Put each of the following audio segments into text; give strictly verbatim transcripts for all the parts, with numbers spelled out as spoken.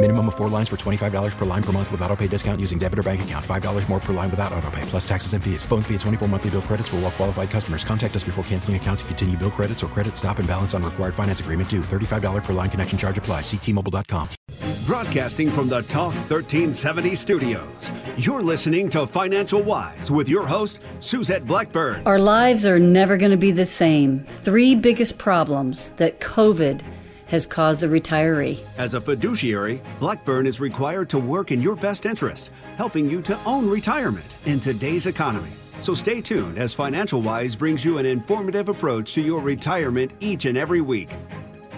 Minimum of four lines for twenty-five dollars per line per month with auto pay discount using debit or bank account. five dollars more per line without auto pay, plus taxes and fees. Phone fee at twenty-four monthly bill credits for all well qualified customers. Contact us before canceling account to continue bill credits or credit stop and balance on required finance agreement due. thirty-five dollars per line connection charge applies. See T Mobile dot com. Broadcasting from the Talk thirteen seventy studios, you're listening to Financial Wise with your host, Suzette Blackburn. Our lives are never going to be the same. Three biggest problems that COVID has caused the retiree. As a fiduciary, Blackburn is required to work in your best interest, helping you to own retirement in today's economy. So stay tuned as Financial Wise brings you an informative approach to your retirement each and every week.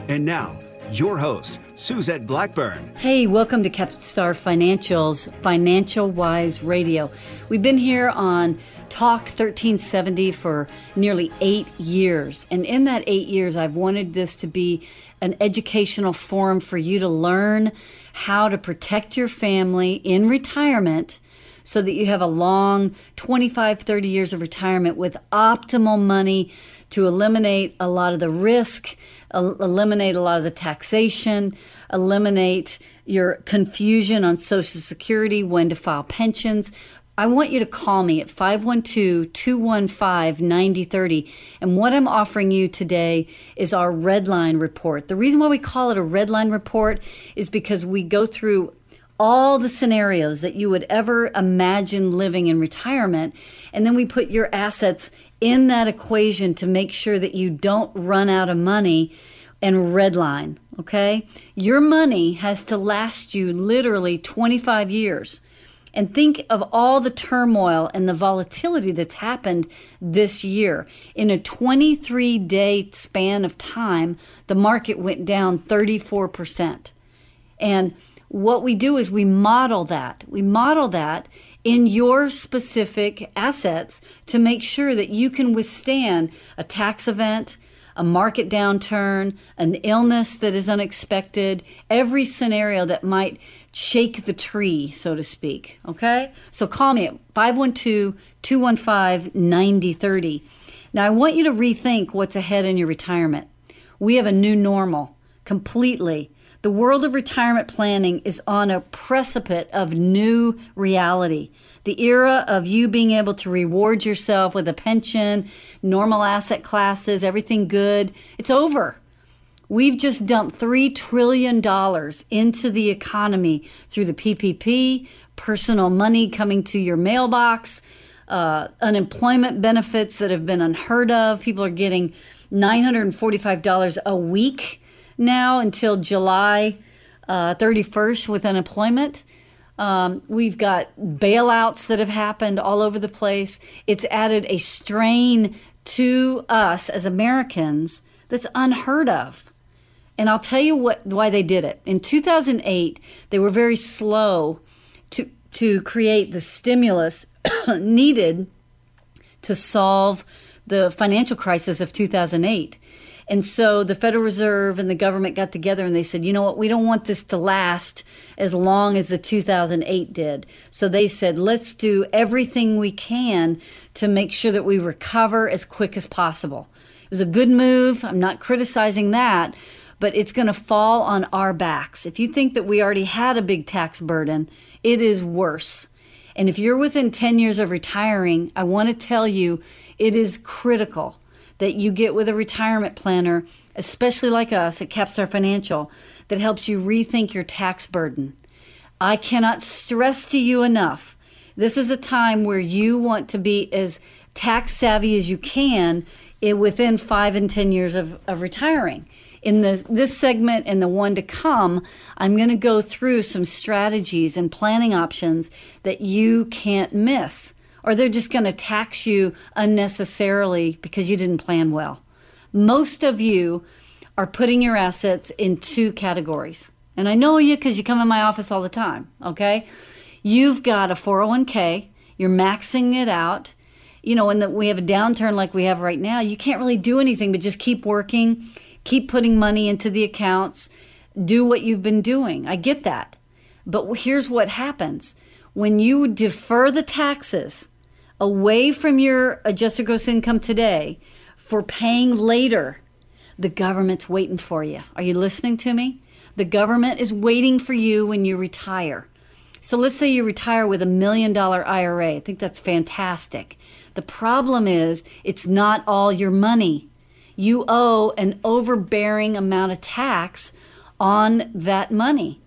And now, your host, Suzette Blackburn. Hey, welcome to Capstar Financial's Financial Wise Radio. We've been here on Talk thirteen seventy for nearly eight years. And in that eight years, I've wanted this to be an educational forum for you to learn how to protect your family in retirement so that you have a long twenty-five, thirty years of retirement with optimal money to eliminate a lot of the risk, el- eliminate a lot of the taxation, eliminate your confusion on Social Security, when to file pensions. I want you to call me at five one two, two one five, nine zero three zero. And what I'm offering you today is our red line report. The reason why we call it a red line report is because we go through all the scenarios that you would ever imagine living in retirement. And then we put your assets in that equation to make sure that you don't run out of money and red line, okay? Your money has to last you literally twenty-five years. And think of all the turmoil and the volatility that's happened this year. In a twenty-three day span of time, the market went down thirty-four percent. And what we do is we model that. We model that in your specific assets to make sure that you can withstand a tax event, a market downturn, an illness that is unexpected, every scenario that might shake the tree, so to speak, okay? So call me at five one two, two one five, nine zero three zero. Now, I want you to rethink what's ahead in your retirement. We have a new normal, completely. The world of retirement planning is on a precipice of new reality. The era of you being able to reward yourself with a pension, normal asset classes, everything good, it's over. We've just dumped three trillion dollars into the economy through the P P P, personal money coming to your mailbox, uh, unemployment benefits that have been unheard of. People are getting nine hundred forty-five dollars a week now until July uh, thirty-first with unemployment. Um, we've got bailouts that have happened all over the place. It's added a strain to us as Americans that's unheard of. And I'll tell you what why they did it. In two thousand eight, they were very slow to, to create the stimulus needed to solve the financial crisis of two thousand eight. And so the Federal Reserve and the government got together and they said, you know what, we don't want this to last as long as the two thousand eight did. So they said, let's do everything we can to make sure that we recover as quick as possible. It was a good move. I'm not criticizing that, but it's going to fall on our backs. If you think that we already had a big tax burden, it is worse. And if you're within ten years of retiring, I want to tell you it is critical that you get with a retirement planner, especially like us at Capstar Financial, that helps you rethink your tax burden. I cannot stress to you enough, this is a time where you want to be as tax savvy as you can it, within five and ten years of, of retiring. In this, this segment and the one to come, I'm going to go through some strategies and planning options that you can't miss, or they're just going to tax you unnecessarily because you didn't plan well. Most of you are putting your assets in two categories. And I know you because you come in my office all the time, okay? You've got a four oh one k, you're maxing it out. You know, when the, we have a downturn like we have right now, you can't really do anything but just keep working, keep putting money into the accounts, do what you've been doing. I get that. But here's what happens. When you defer the taxes away from your adjusted gross income today for paying later, the government's waiting for you. Are you listening to me? The government is waiting for you when you retire. So let's say you retire with a million dollar I R A. I think that's fantastic. The problem is it's not all your money. You owe an overbearing amount of tax on that money.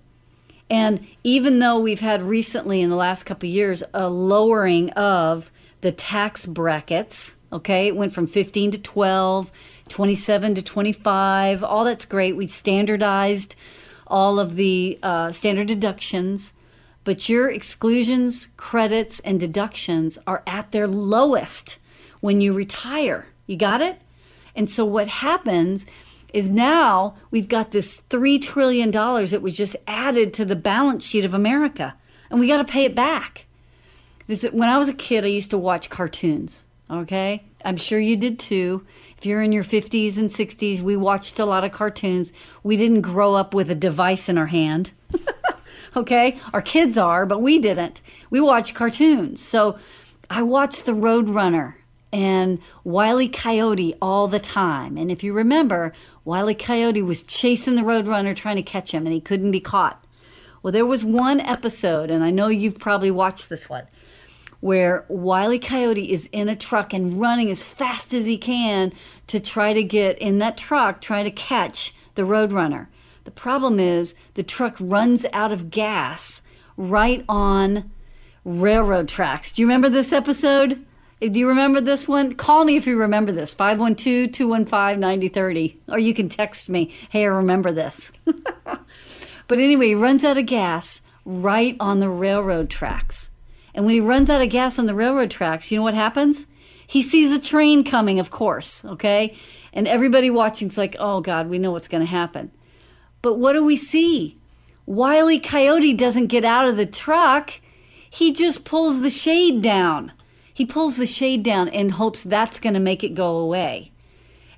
And even though we've had recently in the last couple of years a lowering of the tax brackets, okay, it went from fifteen to twelve, twenty-seven to twenty-five, all that's great. We standardized all of the uh, standard deductions, but your exclusions, credits, and deductions are at their lowest when you retire. You got it? And so what happens is now we've got this three trillion dollars that was just added to the balance sheet of America, and we got to pay it back. This, when I was a kid, I used to watch cartoons, okay? I'm sure you did too. If you're in your fifties and sixties, we watched a lot of cartoons. We didn't grow up with a device in our hand, okay? Our kids are, but we didn't. We watched cartoons. So I watched The Roadrunner and Wile E. Coyote all the time. And if you remember, Wile E. Coyote was chasing the Roadrunner trying to catch him, and he couldn't be caught. Well, there was one episode, and I know you've probably watched this one, where Wile E. Coyote is in a truck and running as fast as he can to try to get in that truck, trying to catch the Roadrunner. The problem is the truck runs out of gas right on railroad tracks. Do you remember this episode? Do you remember this one? Call me if you remember this, five one two, two one five, nine oh three oh. Or you can text me, hey, I remember this. But anyway, he runs out of gas right on the railroad tracks. And when he runs out of gas on the railroad tracks, you know what happens? He sees a train coming, of course, okay? And everybody watching's like, oh, God, we know what's going to happen. But what do we see? Wile E. Coyote doesn't get out of the truck. He just pulls the shade down. He pulls the shade down and hopes that's going to make it go away.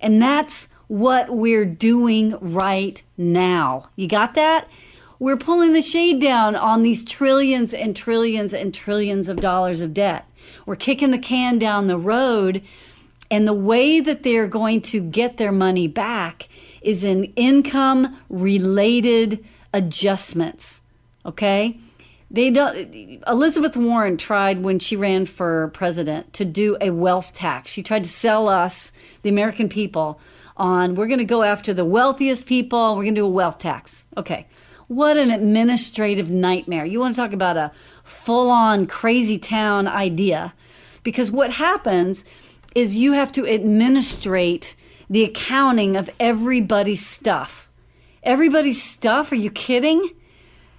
And that's what we're doing right now. You got that? We're pulling the shade down on these trillions and trillions and trillions of dollars of debt. We're kicking the can down the road. And the way that they're going to get their money back is in income-related adjustments. Okay? They don't. Elizabeth Warren tried when she ran for president to do a wealth tax. She tried to sell us, the American people, on we're going to go after the wealthiest people. We're going to do a wealth tax. Okay, what an administrative nightmare. You want to talk about a full-on crazy town idea, because what happens is you have to administrate the accounting of everybody's stuff. Everybody's stuff? Are you kidding?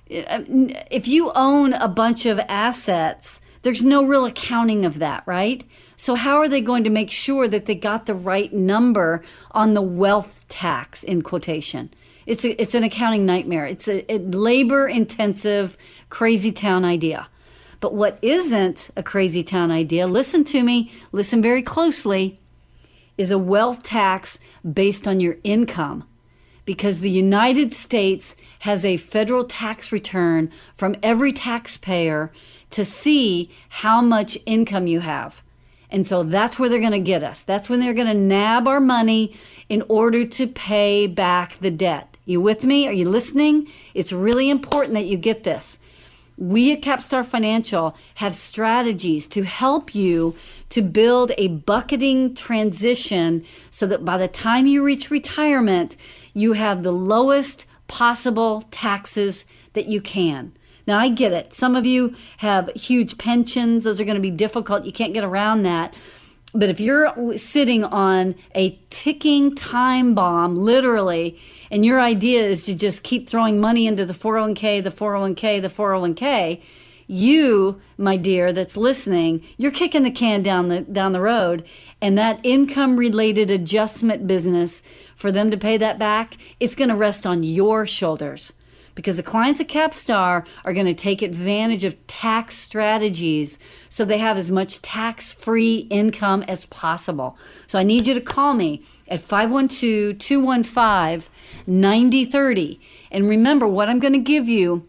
If you own a bunch of assets, there's no real accounting of that, right? So how are they going to make sure that they got the right number on the wealth tax, in quotation? It's a, it's an accounting nightmare. It's a, a labor-intensive, crazy town idea. But what isn't a crazy town idea, listen to me, listen very closely, is a wealth tax based on your income. Because the United States has a federal tax return from every taxpayer to see how much income you have. And so that's where they're going to get us. That's when they're going to nab our money in order to pay back the debt. You with me? Are you listening? It's really important that you get this. We at Capstar Financial have strategies to help you to build a bucketing transition so that by the time you reach retirement, you have the lowest possible taxes that you can. Now, I get it. Some of you have huge pensions. Those are going to be difficult. You can't get around that. But if you're sitting on a ticking time bomb, literally, and your idea is to just keep throwing money into the four oh one k, the four oh one k, the four oh one k, you, my dear, that's listening, you're kicking the can down the down the road, and that income-related adjustment business, for them to pay that back, it's going to rest on your shoulders, because the clients at Capstar are going to take advantage of tax strategies so they have as much tax-free income as possible. So I need you to call me at five one two, two one five, nine oh three oh. And remember, what I'm going to give you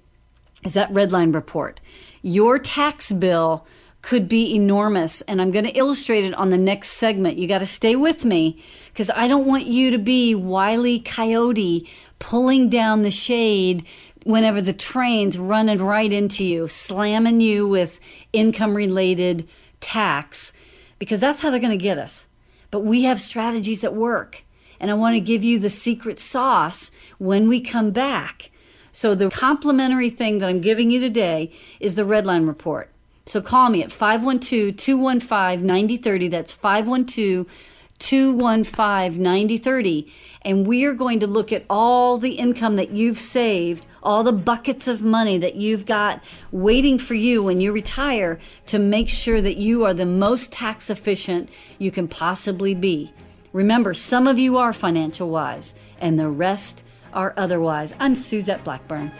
is that red line report. Your tax bill could be enormous, and I'm going to illustrate it on the next segment. You got to stay with me, because I don't want you to be Wile E. Coyote pulling down the shade whenever the train's running right into you, slamming you with income-related tax, because that's how they're going to get us. But we have strategies that work, and I want to give you the secret sauce when we come back. So the complimentary thing that I'm giving you today is the red line report. So call me at five one two, two one five, nine oh three oh. That's five one two, two one five, nine oh three oh. And we are going to look at all the income that you've saved, all the buckets of money that you've got waiting for you when you retire, to make sure that you are the most tax efficient you can possibly be. Remember, some of you are financial wise, and the rest or otherwise. I'm Suzette Blackburn.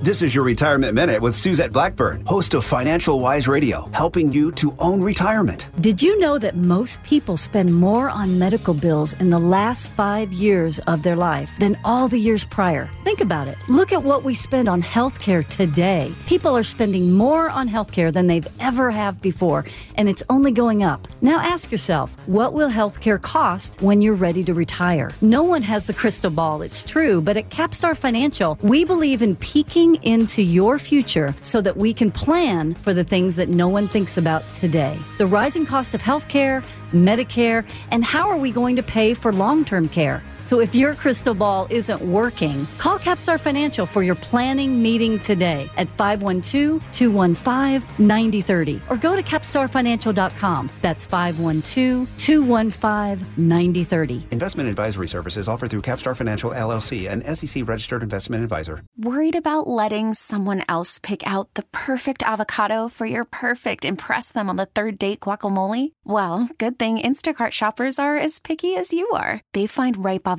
This is your Retirement Minute with Suzette Blackburn, host of Financial Wise Radio, helping you to own retirement. Did you know that most people spend more on medical bills in the last five years of their life than all the years prior? Think about it. Look at what we spend on healthcare today. People are spending more on healthcare than they've ever have before, and it's only going up. Now ask yourself, what will healthcare cost when you're ready to retire? No one has the crystal ball, it's true, but at Capstar Financial, we believe in peaking into your future so that we can plan for the things that no one thinks about today. The rising cost of healthcare, Medicare, and how are we going to pay for long-term care? So if your crystal ball isn't working, call Capstar Financial for your planning meeting today at five one two, two one five, nine oh three oh or go to capstar financial dot com. That's five one two, two one five, nine oh three oh. Investment advisory services offered through Capstar Financial, L L C, an S E C-registered investment advisor. Worried about letting someone else pick out the perfect avocado for your perfect impress-them-on-the-third-date guacamole? Well, good thing Instacart shoppers are as picky as you are. They find ripe avocado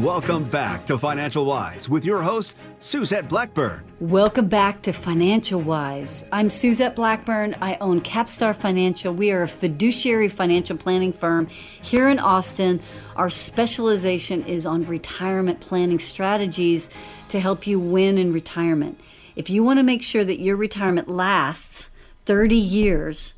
Welcome back to Financial Wise with your host, Suzette Blackburn. Welcome back to Financial Wise. I'm Suzette Blackburn. I own Capstar Financial. We are a fiduciary financial planning firm here in Austin. Our specialization is on retirement planning strategies to help you win in retirement. If you want to make sure that your retirement lasts thirty years,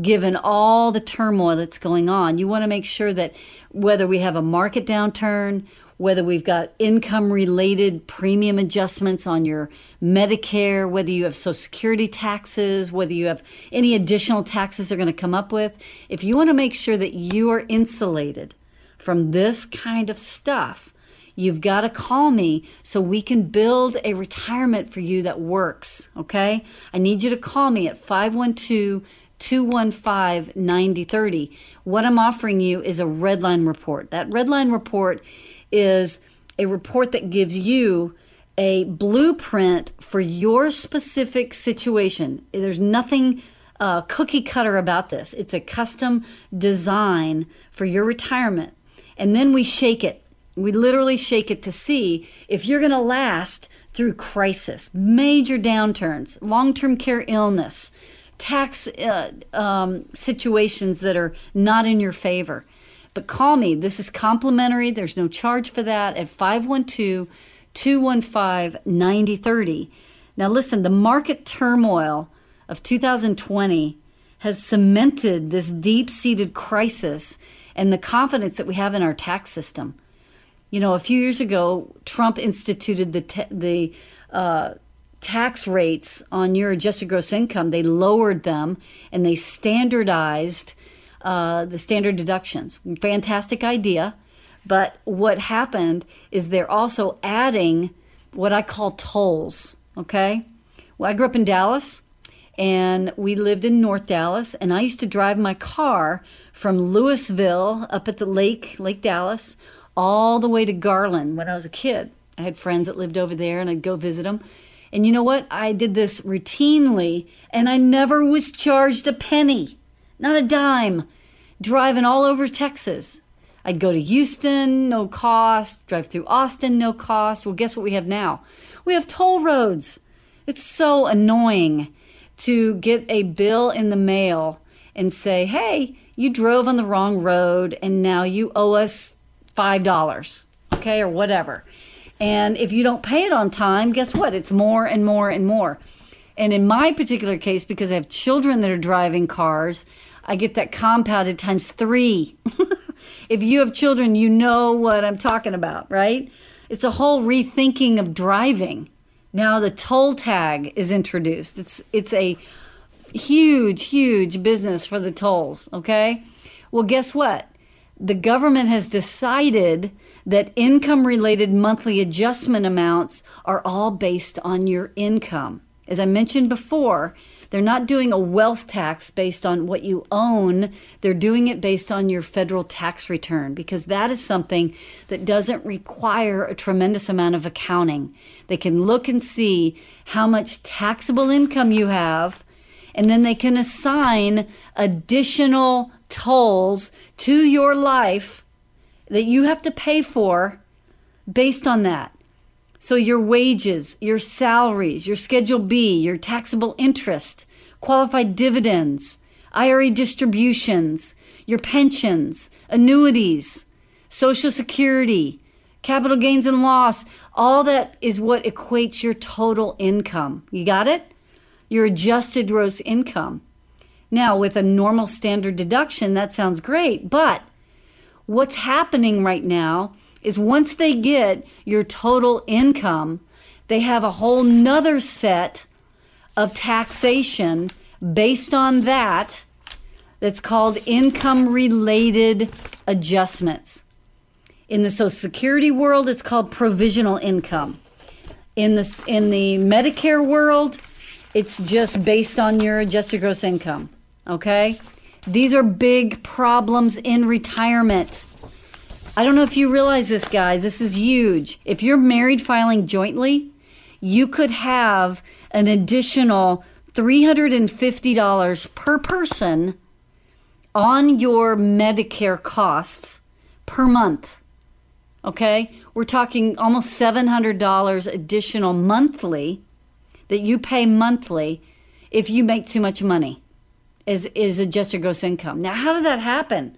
given all the turmoil that's going on, you want to make sure that whether we have a market downturn, whether we've got income-related premium adjustments on your Medicare, whether you have Social Security taxes, whether you have any additional taxes they're going to come up with, if you want to make sure that you are insulated from this kind of stuff, you've got to call me so we can build a retirement for you that works, okay? I need you to call me at five one two, two one five, nine oh three oh. What I'm offering you is a red line report. That red line report is a report that gives you a blueprint for your specific situation. There's nothing uh, cookie cutter about this. It's a custom design for your retirement. And then we shake it. We literally shake it to see if you're going to last through crisis, major downturns, long-term care illness, tax uh, um, situations that are not in your favor. But call me. This is complimentary. There's no charge for that at five one two, two one five, nine zero three zero. Now listen, the market turmoil of two thousand twenty has cemented this deep-seated crisis and the confidence that we have in our tax system. You know, a few years ago, Trump instituted the t- the uh, tax rates on your adjusted gross income. They lowered them and they standardized uh, the standard deductions. Fantastic idea. But what happened is they're also adding what I call tolls, okay? Well, I grew up in Dallas, and we lived in North Dallas, and I used to drive my car from Louisville up at the lake, Lake Dallas, all the way to Garland when I was a kid. I had friends that lived over there, and I'd go visit them. And you know what? I did this routinely, and I never was charged a penny, not a dime, driving all over Texas. I'd go to Houston, no cost, drive through Austin, no cost. Well, guess what we have now? We have toll roads. It's so annoying to get a bill in the mail and say, hey, you drove on the wrong road and now you owe us five dollars, okay, or whatever. And if you don't pay it on time, guess what? It's more and more and more. And in my particular case, because I have children that are driving cars, I get that compounded times three. If you have children, you know what I'm talking about, right? It's a whole rethinking of driving. Now the toll tag is introduced. It's it's a huge, huge business for the tolls, okay? Well, guess what? The government has decided that income-related monthly adjustment amounts are all based on your income. As I mentioned before, they're not doing a wealth tax based on what you own. They're doing it based on your federal tax return, because that is something that doesn't require a tremendous amount of accounting. They can look and see how much taxable income you have, and then they can assign additional tolls to your life that you have to pay for based on that. So your wages, your salaries, your Schedule B, your taxable interest, qualified dividends, I R A distributions, your pensions, annuities, Social Security, capital gains and loss, all that is what equates your total income. You got it? Your adjusted gross income. Now, with a normal standard deduction, that sounds great, but what's happening right now is once they get your total income, they have a whole nother set of taxation based on that that's called income-related adjustments. In the Social Security world, it's called provisional income. In the, in the Medicare world, it's just based on your adjusted gross income, okay? These are big problems in retirement. I don't know if you realize this, guys. This is huge. If you're married filing jointly, you could have an additional three hundred fifty dollars per person on your Medicare costs per month, okay? We're talking almost seven hundred dollars additional monthly that you pay monthly if you make too much money as is adjusted gross income. Now, how did that happen?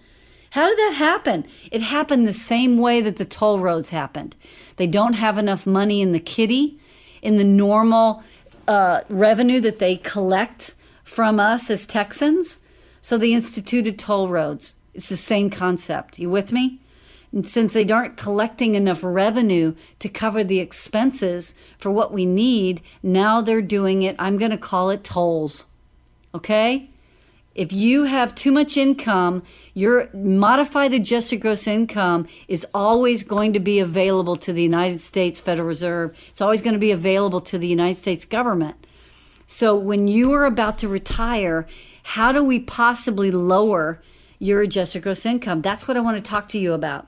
How did that happen? It happened the same way that the toll roads happened. They don't have enough money in the kitty, in the normal uh, revenue that they collect from us as Texans. So they instituted toll roads. It's the same concept. You with me? And since they aren't collecting enough revenue to cover the expenses for what we need, now they're doing it. I'm going to call it tolls. Okay? If you have too much income, your modified adjusted gross income is always going to be available to the United States Federal Reserve. It's always going to be available to the United States government. So when you are about to retire, how do we possibly lower your adjusted gross income? That's what I want to talk to you about.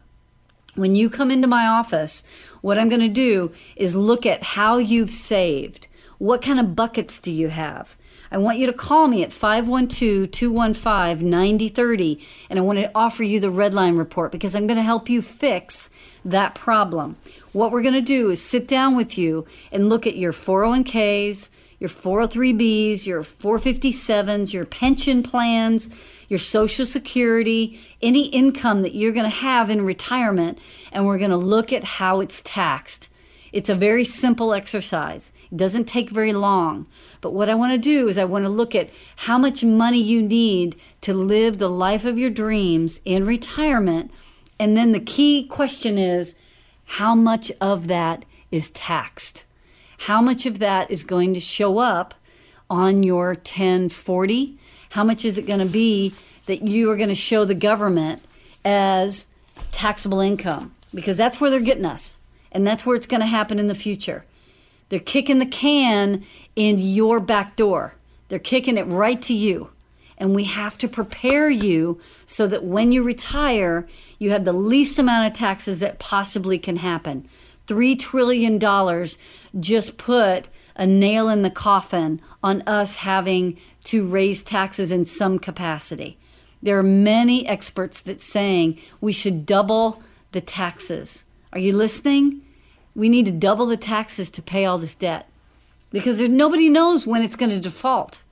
When you come into my office, what I'm going to do is look at how you've saved. What kind of buckets do you have? I want you to call me at five one two, two one five, nine zero three zero, and I want to offer you the Red Line Report because I'm going to help you fix that problem. What we're going to do is sit down with you and look at your four oh one k's, your four oh three b's, your four fifty-sevens, your pension plans, your Social Security, any income that you're going to have in retirement, and we're going to look at how it's taxed. It's a very simple exercise. It doesn't take very long. But what I want to do is I want to look at how much money you need to live the life of your dreams in retirement. And then the key question is, how much of that is taxed? How much of that is going to show up on your ten forty? How much is it going to be that you are going to show the government as taxable income? Because that's where they're getting us. And that's where it's going to happen in the future. They're kicking the can in your back door. They're kicking it right to you. And we have to prepare you so that when you retire, you have the least amount of taxes that possibly can happen. three trillion dollars just put a nail in the coffin on us having to raise taxes in some capacity. There are many experts that saying we should double the taxes. Are you listening? We need to double the taxes to pay all this debt because there, nobody knows when it's going to default.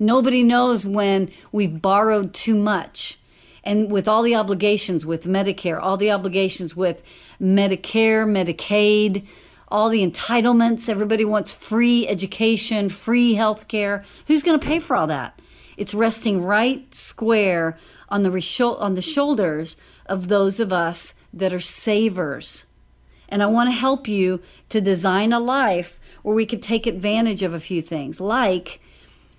Nobody knows when we've borrowed too much. And with all the obligations with Medicare, all the obligations with Medicare, Medicaid, all the entitlements, everybody wants free education, free health care. Who's going to pay for all that? It's resting right square on the resho- on the shoulders of those of us that are savers. And I want to help you to design a life where we could take advantage of a few things like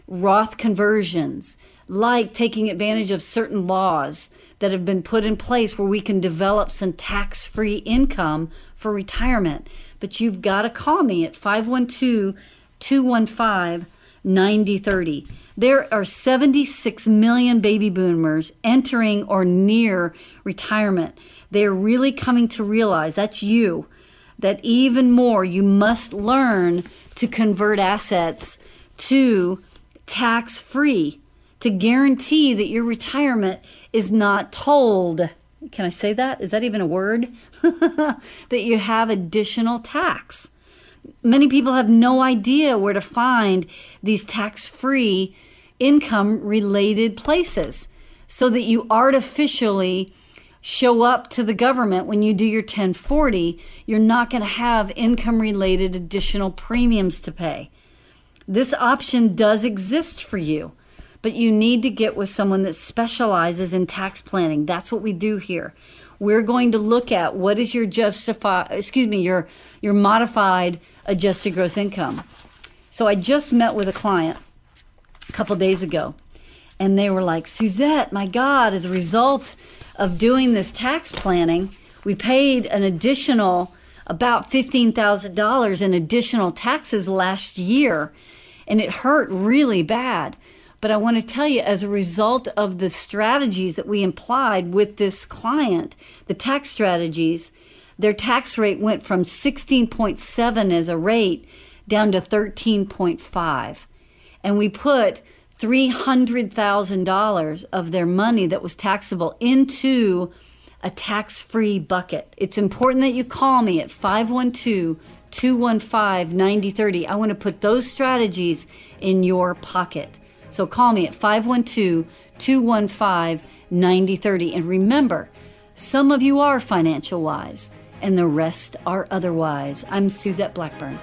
Roth conversions, like taking advantage of certain laws that have been put in place where we can develop some tax-free income for retirement. But you've got to call me at five one two, two one five, nine zero three zero. There are seventy-six million baby boomers entering or near retirement. They're really coming to realize, that's you, that even more you must learn to convert assets to tax-free to guarantee that your retirement is not told. Can I say that? Is that even a word? That you have additional tax. Many people have no idea where to find these tax-free income-related places so that you artificially show up to the government when you do your ten forty. You're not going to have income-related additional premiums to pay. This option does exist for you, but you need to get with someone that specializes in tax planning. That's what we do here. We're going to look at what is your justify, excuse me, your your modified adjusted gross income. So I just met with a client a couple days ago, and they were like, Suzette, my God, as a result of doing this tax planning, we paid an additional about fifteen thousand dollars in additional taxes last year, and it hurt really bad. But I want to tell you, as a result of the strategies that we implied with this client, the tax strategies, their tax rate went from sixteen point seven as a rate down to thirteen point five. And we put three hundred thousand dollars of their money that was taxable into a tax-free bucket. It's important that you call me at five one two, two one five, nine zero three zero. I want to put those strategies in your pocket. So call me at five one two, two one five, nine zero three zero. And remember, some of you are financial wise and the rest are otherwise. I'm Suzette Blackburn.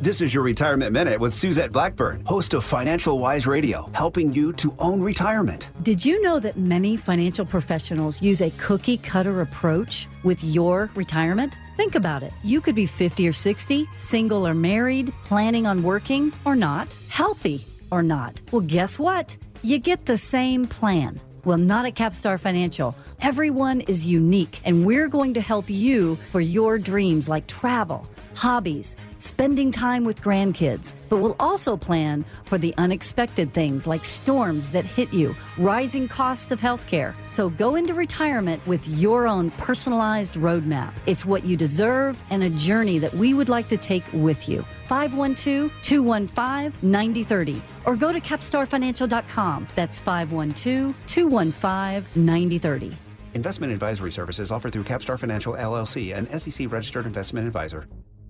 This is your Retirement Minute with Suzette Blackburn, host of Financial Wise Radio, helping you to own retirement. Did you know that many financial professionals use a cookie-cutter approach with your retirement? Think about it. You could be fifty or sixty, single or married, planning on working or not, healthy or not. Well, guess what? You get the same plan. Well, not at Capstar Financial. Everyone is unique, and we're going to help you for your dreams like travel, hobbies, spending time with grandkids, but we'll also plan for the unexpected things like storms that hit you, rising costs of healthcare. So go into retirement with your own personalized roadmap. It's what you deserve and a journey that we would like to take with you. five one two, two one five, nine zero three zero or go to capstar financial dot com. That's five one two, two one five, nine zero three zero. Investment advisory services offered through Capstar Financial, L L C, an S E C-registered investment advisor.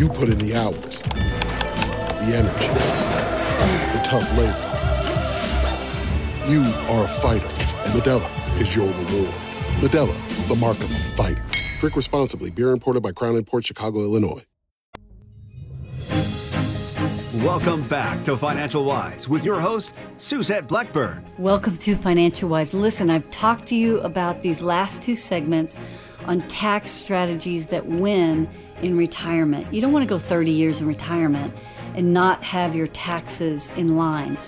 You put in the hours, the energy, the tough labor. You are a fighter, and Modelo is your reward. Modelo, the mark of a fighter. Drink responsibly. Beer imported by Crown Imports, Chicago, Illinois. Welcome back to Financial Wise with your host, Suzette Blackburn. Welcome to Financial Wise. Listen, I've talked to you about these last two segments on tax strategies that win in retirement. You don't want to go thirty years in retirement and not have your taxes in line.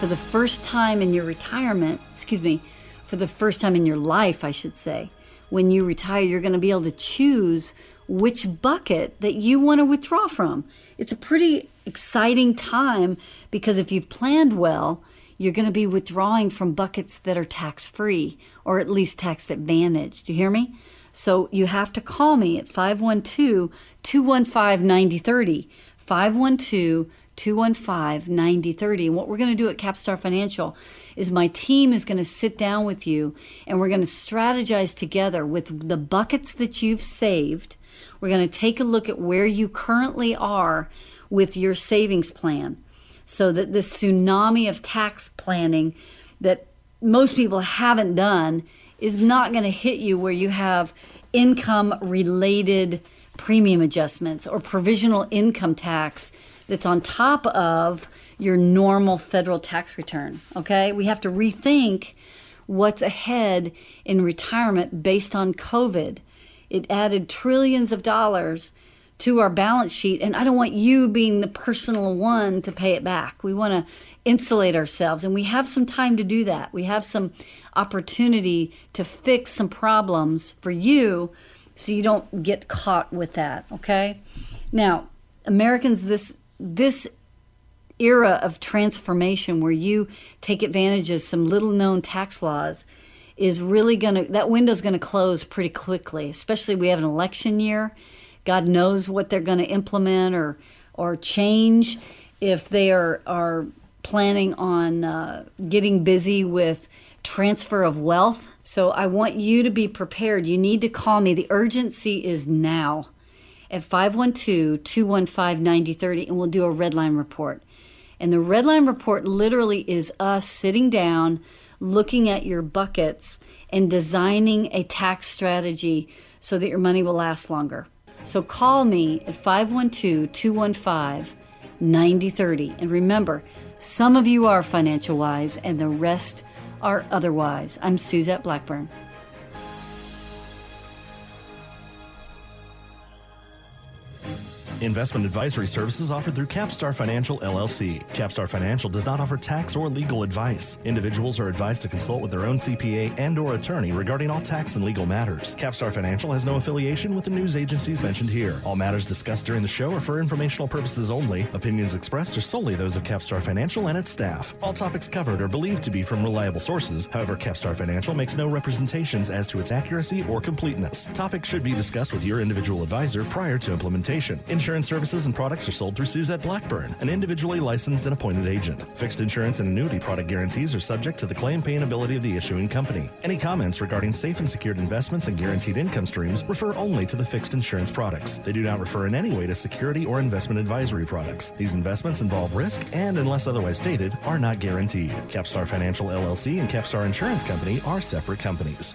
For the first time in your retirement, excuse me, for the first time in your life, I should say, when you retire, you're going to be able to choose which bucket that you want to withdraw from. It's a pretty exciting time because if you've planned well, you're going to be withdrawing from buckets that are tax-free or at least tax advantaged. Do you hear me? So you have to call me at five one two, two one five, nine zero three zero, five one two, two one five, nine zero three zero. And what we're going to do at Capstar Financial is my team is going to sit down with you and we're going to strategize together with the buckets that you've saved. We're going to take a look at where you currently are with your savings plan so that this tsunami of tax planning that most people haven't done is not going to hit you where you have income-related premium adjustments or provisional income tax that's on top of your normal federal tax return, okay? We have to rethink what's ahead in retirement based on COVID. It added trillions of dollars to our balance sheet, and I don't want you being the personal one to pay it back. We want to insulate ourselves, and we have some time to do that. We have some opportunity to fix some problems for you so you don't get caught with that, okay? Now, Americans, this this era of transformation where you take advantage of some little-known tax laws is really going to, that window's going to close pretty quickly, especially we have an election year. God knows what they're going to implement or or change if they are, are planning on uh, getting busy with transfer of wealth. So I want you to be prepared. You need to call me. The urgency is now at five one two, two one five, nine zero three zero, and we'll do a red line report. And the red line report literally is us sitting down, looking at your buckets and designing a tax strategy so that your money will last longer. So call me at five one two, two one five, nine zero three zero. And remember, some of you are financial wise and the rest are otherwise. I'm Suzette Blackburn. Investment advisory services offered through Capstar Financial, L L C. Capstar Financial does not offer tax or legal advice. Individuals are advised to consult with their own C P A and or attorney regarding all tax and legal matters. Capstar Financial has no affiliation with the news agencies mentioned here. All matters discussed during the show are for informational purposes only. Opinions expressed are solely those of Capstar Financial and its staff. All topics covered are believed to be from reliable sources. However, Capstar Financial makes no representations as to its accuracy or completeness. Topics should be discussed with your individual advisor prior to implementation. Insurance services and products are sold through Suzette Blackburn, an individually licensed and appointed agent. Fixed insurance and annuity product guarantees are subject to the claim paying ability of the issuing company. Any comments regarding safe and secured investments and guaranteed income streams refer only to the fixed insurance products. They do not refer in any way to security or investment advisory products. These investments involve risk and, unless otherwise stated, are not guaranteed. Capstar Financial, L L C and Capstar Insurance Company are separate companies.